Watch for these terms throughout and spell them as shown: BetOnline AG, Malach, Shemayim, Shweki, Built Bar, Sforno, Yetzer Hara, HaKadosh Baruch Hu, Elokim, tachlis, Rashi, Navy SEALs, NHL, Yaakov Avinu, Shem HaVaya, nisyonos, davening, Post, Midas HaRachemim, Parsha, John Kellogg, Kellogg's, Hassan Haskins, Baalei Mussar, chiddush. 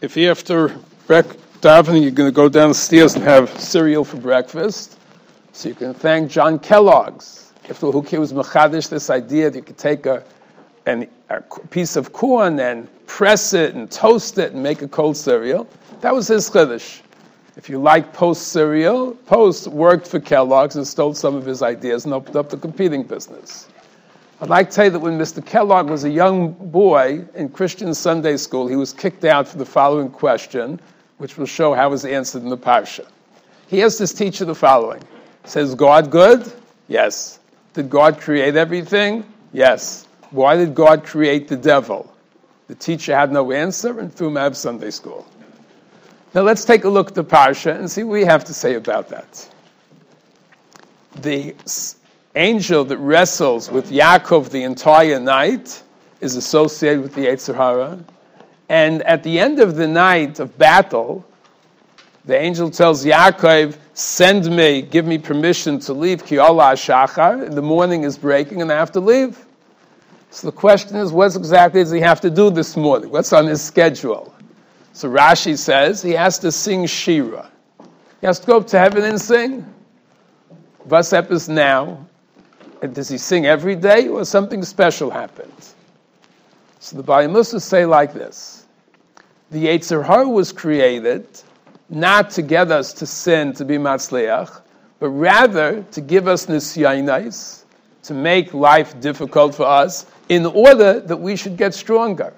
If you after davening you're going to go downstairs and have cereal for breakfast, so you can thank John Kellogg's. After all, who was machadish this idea that you could take a piece of corn and press it and toast it and make a cold cereal? That was his chiddush. If you like Post cereal, Post worked for Kellogg's and stole some of his ideas and opened up the competing business. I'd like to tell you that when Mr. Kellogg was a young boy in Christian Sunday school, he was kicked out for the following question, which will show how it's answered in the Parsha. He asked his teacher the following. He says, God good? Yes. Did God create everything? Yes. Why did God create the devil? The teacher had no answer and threw him out of Sunday school. Now let's take a look at the Parsha and see what we have to say about that. The angel that wrestles with Yaakov the entire night is associated with the Yetzer Hara. And at the end of the night of battle, the angel tells Yaakov, send me, give me permission to leave, ki ola hashachar, the morning is breaking and I have to leave. So the question is, what exactly does he have to do this morning? What's on his schedule? So Rashi says he has to sing Shira. He has to go up to heaven and sing. Vasep is now. And does he sing every day, or something special happens? So the Baalei Mussar say like this: the Yetzer Hara was created not to get us to sin, to be matzliach, but rather to give us nisyanos, to make life difficult for us, in order that we should get stronger.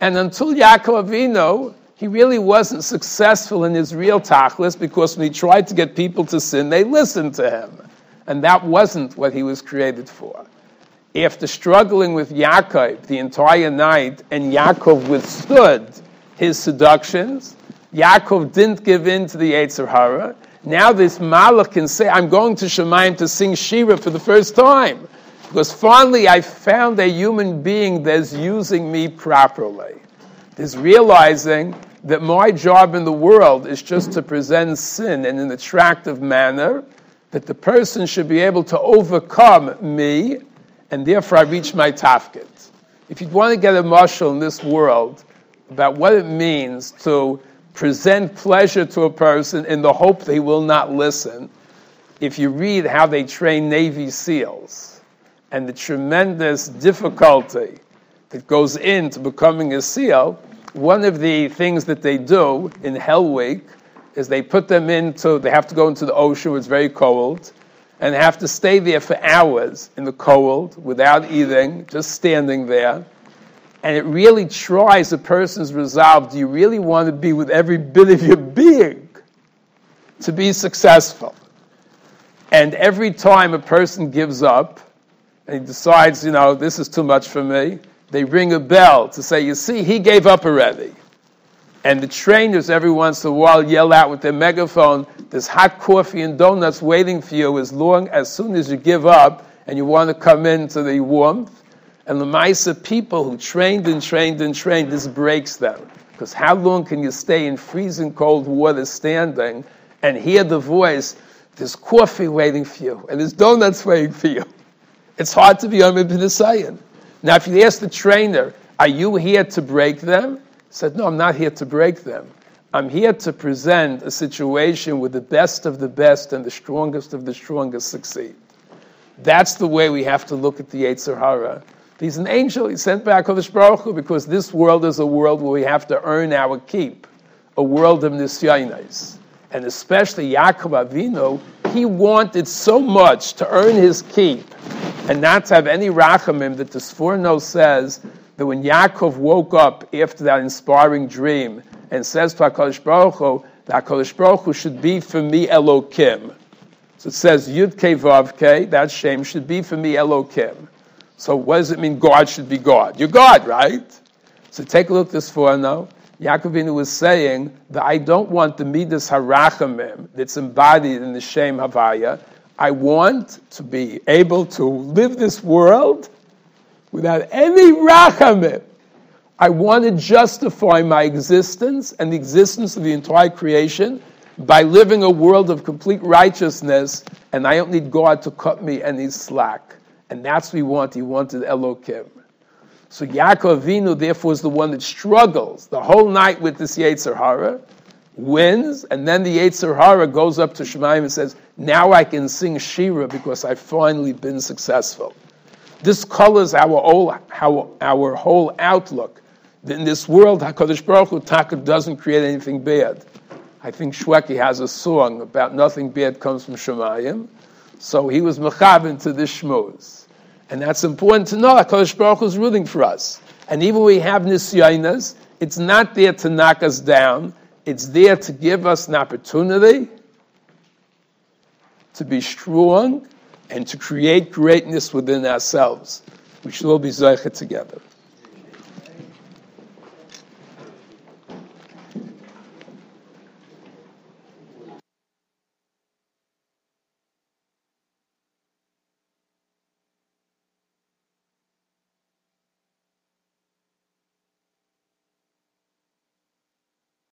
And until Yaakov Avinu, he really wasn't successful in his real tachlis, because when he tried to get people to sin, they listened to him. And that wasn't what he was created for. After struggling with Yaakov the entire night, and Yaakov withstood his seductions, Yaakov didn't give in to the Yetzer Hara. Now this Malach can say, I'm going to Shemayim to sing Shira for the first time, because finally I found a human being that's using me properly. Is realizing that my job in the world is just to present sin in an attractive manner, that the person should be able to overcome me, and therefore I reach my tafkid. If you want to get a mashal in this world about what it means to present pleasure to a person in the hope they will not listen, if you read how they train Navy SEALs and the tremendous difficulty that goes into becoming a SEAL, one of the things that they do in Hell Week is they put them they have to go into the ocean where it's very cold, and they have to stay there for hours in the cold without eating, just standing there. And it really tries a person's resolve. Do you really want to be with every bit of your being to be successful? And every time a person gives up and he decides, this is too much for me, they ring a bell to say, you see, he gave up already. And the trainers every once in a while yell out with their megaphone, there's hot coffee and donuts waiting for you as soon as you give up and you want to come into the warmth. And the Maisa people who trained, this breaks them. Because how long can you stay in freezing cold water standing and hear the voice, there's coffee waiting for you and there's donuts waiting for you? It's hard to be Sayan. Now, if you ask the trainer, are you here to break them? He said, no, I'm not here to break them. I'm here to present a situation where the best of the best and the strongest of the strongest succeed. That's the way we have to look at the Yetzer Hara. He's an angel. He's sent by HaKadosh Baruch Hu because this world is a world where we have to earn our keep, a world of nisyonos. And especially Yaakov Avinu, he wanted so much to earn his keep and not to have any rachamim, that the Sforno says that when Yaakov woke up after that inspiring dream and says to HaKadosh Baruch Hu, that HaKadosh Baruch Hu should be for me Elokim. So it says, Yud Kei Vav Kei, that Shem should be for me Elokim. So what does it mean God should be God? You're God, right? So take a look at this Sforno. Yaakov Avinu was saying that I don't want the Midas HaRachemim that's embodied in the Shem HaVaya. I want to be able to live this world without any rachamim. I want to justify my existence and the existence of the entire creation by living a world of complete righteousness, and I don't need God to cut me any slack. And that's what he wanted. He wanted Elokim. So Yaakov Avinu, therefore, is the one that struggles the whole night with this Yetzer Hara, wins, and then the Yetzer Hara goes up to Shemayim and says, now I can sing Shira because I've finally been successful. This colors our whole outlook. In this world, HaKadosh Baruch Hu Taka doesn't create anything bad. I think Shweki has a song about nothing bad comes from Shemayim. So he was mechaben to this shmuz. And that's important to know. HaKadosh Baruch Hu is rooting for us. And even when we have nisyonas, it's not there to knock us down. It's there to give us an opportunity to be strong and to create greatness within ourselves. We should all be zocheh together.